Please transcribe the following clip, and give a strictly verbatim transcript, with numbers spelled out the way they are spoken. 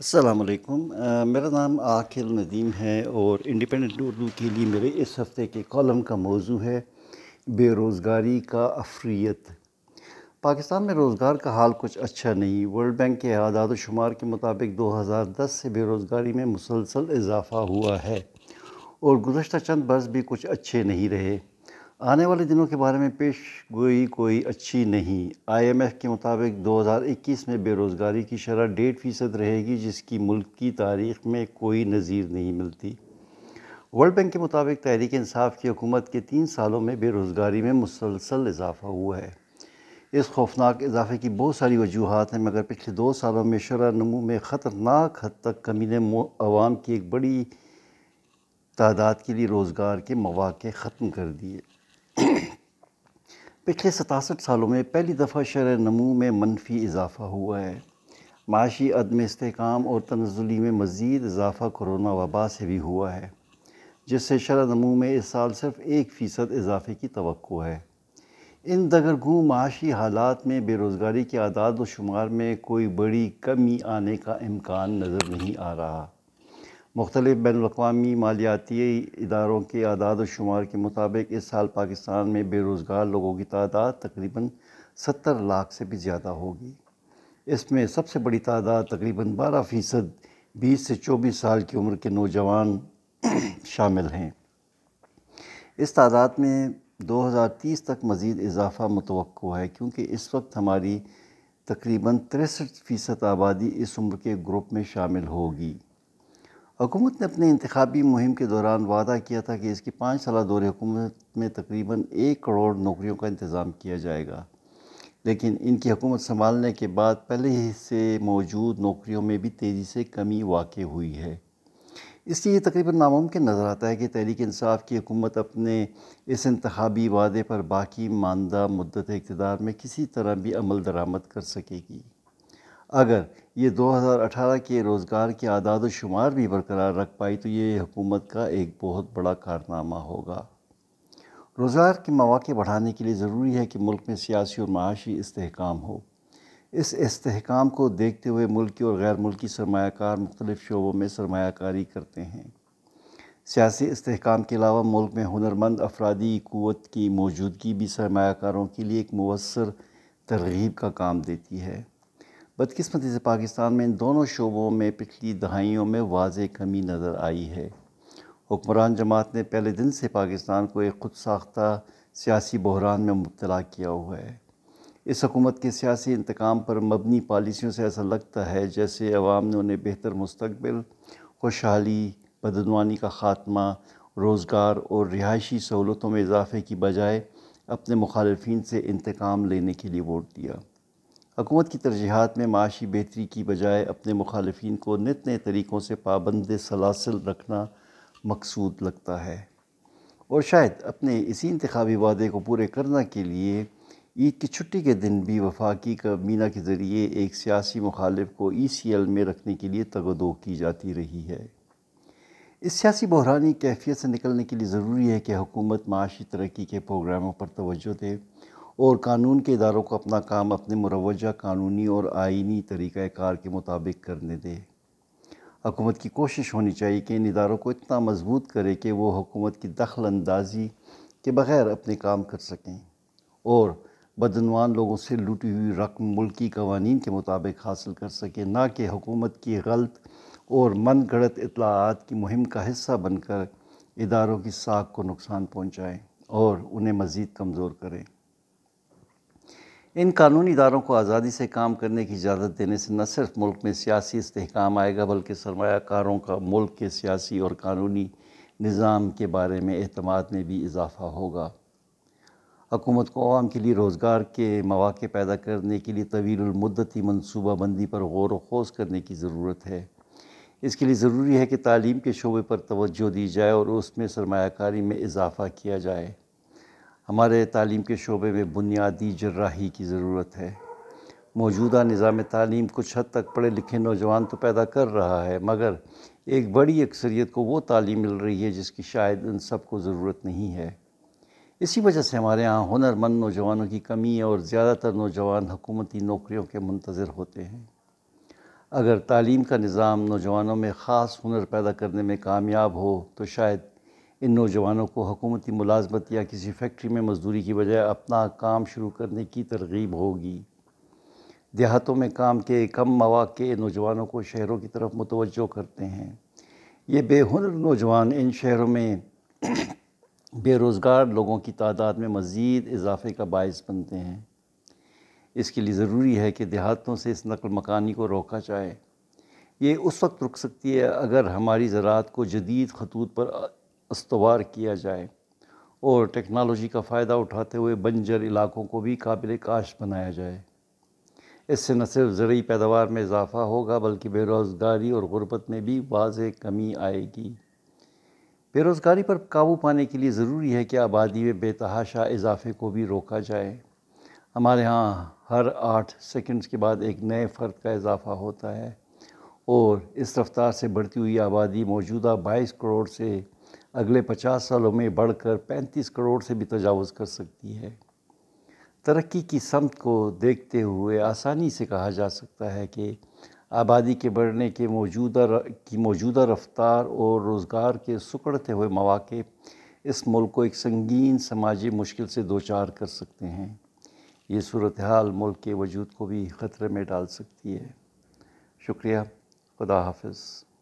السلام علیکم، میرا نام عاقل ندیم ہے اور انڈیپینڈنٹ اردو کے لیے میرے اس ہفتے کے کالم کا موضوع ہے بے روزگاری کا افریت۔ پاکستان میں روزگار کا حال کچھ اچھا نہیں۔ ورلڈ بینک کے اعداد و شمار کے مطابق دو ہزار دس سے بے روزگاری میں مسلسل اضافہ ہوا ہے اور گزشتہ چند برس بھی کچھ اچھے نہیں رہے۔ آنے والے دنوں کے بارے میں پیش گوئی کوئی اچھی نہیں۔ آئی ایم ایف کے مطابق دو ہزار اکیس میں بے روزگاری کی شرح ڈیڑھ فیصد رہے گی، جس کی ملک کی تاریخ میں کوئی نظیر نہیں ملتی۔ ورلڈ بینک کے مطابق تحریک انصاف کی حکومت کے تین سالوں میں بے روزگاری میں مسلسل اضافہ ہوا ہے۔ اس خوفناک اضافے کی بہت ساری وجوہات ہیں، مگر پچھلے دو سالوں میں شرح نمو میں خطرناک حد تک کمی نے عوام کی ایک بڑی تعداد کے لیے روزگار کے مواقع ختم کر دیے۔ پچھلے ستاسٹھ سالوں میں پہلی دفعہ شرح نمو میں منفی اضافہ ہوا ہے۔ معاشی عدم استحکام اور تنزلی میں مزید اضافہ کرونا وبا سے بھی ہوا ہے، جس سے شرح نمو میں اس سال صرف ایک فیصد اضافے کی توقع ہے۔ ان دگرگوں معاشی حالات میں بے روزگاری کے اعداد و شمار میں کوئی بڑی کمی آنے کا امکان نظر نہیں آ رہا۔ مختلف بین الاقوامی مالیاتی اداروں کے اعداد و شمار کے مطابق اس سال پاکستان میں بے روزگار لوگوں کی تعداد تقریباً ستر لاکھ سے بھی زیادہ ہوگی۔ اس میں سب سے بڑی تعداد تقریباً بارہ فیصد بیس سے چوبیس سال کی عمر کے نوجوان شامل ہیں۔ اس تعداد میں دو ہزار تیس تک مزید اضافہ متوقع ہے، کیونکہ اس وقت ہماری تقریباً تریسٹھ فیصد آبادی اس عمر کے گروپ میں شامل ہوگی۔ حکومت نے اپنے انتخابی مہم کے دوران وعدہ کیا تھا کہ اس کی پانچ سالہ دور حکومت میں تقریباً ایک کروڑ نوکریوں کا انتظام کیا جائے گا، لیکن ان کی حکومت سنبھالنے کے بعد پہلے ہی سے موجود نوکریوں میں بھی تیزی سے کمی واقع ہوئی ہے۔ اس لیے تقریباً ناممکن نظر آتا ہے کہ تحریک انصاف کی حکومت اپنے اس انتخابی وعدے پر باقی ماندہ مدت اقتدار میں کسی طرح بھی عمل درآمد کر سکے گی۔ اگر یہ دو ہزار اٹھارہ کے روزگار کے اعداد و شمار بھی برقرار رکھ پائی تو یہ حکومت کا ایک بہت بڑا کارنامہ ہوگا۔ روزگار کے مواقع بڑھانے کے لیے ضروری ہے کہ ملک میں سیاسی اور معاشی استحکام ہو۔ اس استحکام کو دیکھتے ہوئے ملکی اور غیر ملکی سرمایہ کار مختلف شعبوں میں سرمایہ کاری کرتے ہیں۔ سیاسی استحکام کے علاوہ ملک میں ہنرمند افرادی قوت کی موجودگی بھی سرمایہ کاروں کے لیے ایک مؤثر ترغیب کا کام دیتی ہے۔ بدقسمتی سے پاکستان میں ان دونوں شعبوں میں پچھلی دہائیوں میں واضح کمی نظر آئی ہے۔ حکمران جماعت نے پہلے دن سے پاکستان کو ایک خود ساختہ سیاسی بحران میں مبتلا کیا ہوا ہے۔ اس حکومت کے سیاسی انتقام پر مبنی پالیسیوں سے ایسا لگتا ہے جیسے عوام نے انہیں بہتر مستقبل، خوشحالی، بدعنوانی کا خاتمہ، روزگار اور رہائشی سہولتوں میں اضافے کی بجائے اپنے مخالفین سے انتقام لینے کے لیے ووٹ دیا۔ حکومت کی ترجیحات میں معاشی بہتری کی بجائے اپنے مخالفین کو نت نئے طریقوں سے پابند سلاسل رکھنا مقصود لگتا ہے، اور شاید اپنے اسی انتخابی وعدے کو پورے کرنے کے لیے عید کی چھٹی کے دن بھی وفاقی کابینہ کے ذریعے ایک سیاسی مخالف کو ای سی ایل میں رکھنے کے لیے تگ و دو کی جاتی رہی ہے۔ اس سیاسی بحرانی کیفیت سے نکلنے کے لیے ضروری ہے کہ حکومت معاشی ترقی کے پروگراموں پر توجہ دے اور قانون کے اداروں کو اپنا کام اپنے مروجہ قانونی اور آئینی طریقہ کار کے مطابق کرنے دے۔ حکومت کی کوشش ہونی چاہیے کہ ان اداروں کو اتنا مضبوط کرے کہ وہ حکومت کی دخل اندازی کے بغیر اپنے کام کر سکیں اور بدعنوان لوگوں سے لوٹی ہوئی رقم ملکی قوانین کے مطابق حاصل کر سکے، نہ کہ حکومت کی غلط اور من گھڑت اطلاعات کی مہم کا حصہ بن کر اداروں کی ساکھ کو نقصان پہنچائیں اور انہیں مزید کمزور کریں۔ ان قانونی اداروں کو آزادی سے کام کرنے کی اجازت دینے سے نہ صرف ملک میں سیاسی استحکام آئے گا، بلکہ سرمایہ کاروں کا ملک کے سیاسی اور قانونی نظام کے بارے میں اعتماد میں بھی اضافہ ہوگا۔ حکومت کو عوام کے لیے روزگار کے مواقع پیدا کرنے کے لیے طویل المدتی منصوبہ بندی پر غور و خوض کرنے کی ضرورت ہے۔ اس کے لیے ضروری ہے کہ تعلیم کے شعبے پر توجہ دی جائے اور اس میں سرمایہ کاری میں اضافہ کیا جائے۔ ہمارے تعلیم کے شعبے میں بنیادی جراحی کی ضرورت ہے۔ موجودہ نظام تعلیم کچھ حد تک پڑھے لکھے نوجوان تو پیدا کر رہا ہے، مگر ایک بڑی اکثریت کو وہ تعلیم مل رہی ہے جس کی شاید ان سب کو ضرورت نہیں ہے۔ اسی وجہ سے ہمارے یہاں ہنرمند نوجوانوں کی کمی ہے اور زیادہ تر نوجوان حکومتی نوکریوں کے منتظر ہوتے ہیں۔ اگر تعلیم کا نظام نوجوانوں میں خاص ہنر پیدا کرنے میں کامیاب ہو تو شاید ان نوجوانوں کو حکومتی ملازمت یا کسی فیکٹری میں مزدوری کی بجائے اپنا کام شروع کرنے کی ترغیب ہوگی۔ دیہاتوں میں کام کے کم مواقع نوجوانوں کو شہروں کی طرف متوجہ کرتے ہیں۔ یہ بے ہنر نوجوان ان شہروں میں بے روزگار لوگوں کی تعداد میں مزید اضافے کا باعث بنتے ہیں۔ اس کے لیے ضروری ہے کہ دیہاتوں سے اس نقل مکانی کو روکا جائے۔ یہ اس وقت رک سکتی ہے اگر ہماری زراعت کو جدید خطوط پر استوار کیا جائے اور ٹیکنالوجی کا فائدہ اٹھاتے ہوئے بنجر علاقوں کو بھی قابل کاشت بنایا جائے۔ اس سے نہ صرف زرعی پیداوار میں اضافہ ہوگا بلکہ بے روزگاری اور غربت میں بھی واضح کمی آئے گی۔ بے روزگاری پر قابو پانے کے لیے ضروری ہے کہ آبادی میں بے تحاشا اضافے کو بھی روکا جائے۔ ہمارے ہاں ہر آٹھ سیکنڈز کے بعد ایک نئے فرد کا اضافہ ہوتا ہے اور اس رفتار سے بڑھتی ہوئی آبادی موجودہ بائیس کروڑ سے اگلے پچاس سالوں میں بڑھ کر پینتیس کروڑ سے بھی تجاوز کر سکتی ہے۔ ترقی کی سمت کو دیکھتے ہوئے آسانی سے کہا جا سکتا ہے کہ آبادی کے بڑھنے کے موجودہ کی موجودہ رفتار اور روزگار کے سکڑتے ہوئے مواقع اس ملک کو ایک سنگین سماجی مشکل سے دوچار کر سکتے ہیں۔ یہ صورتحال ملک کے وجود کو بھی خطرے میں ڈال سکتی ہے۔ شکریہ، خدا حافظ۔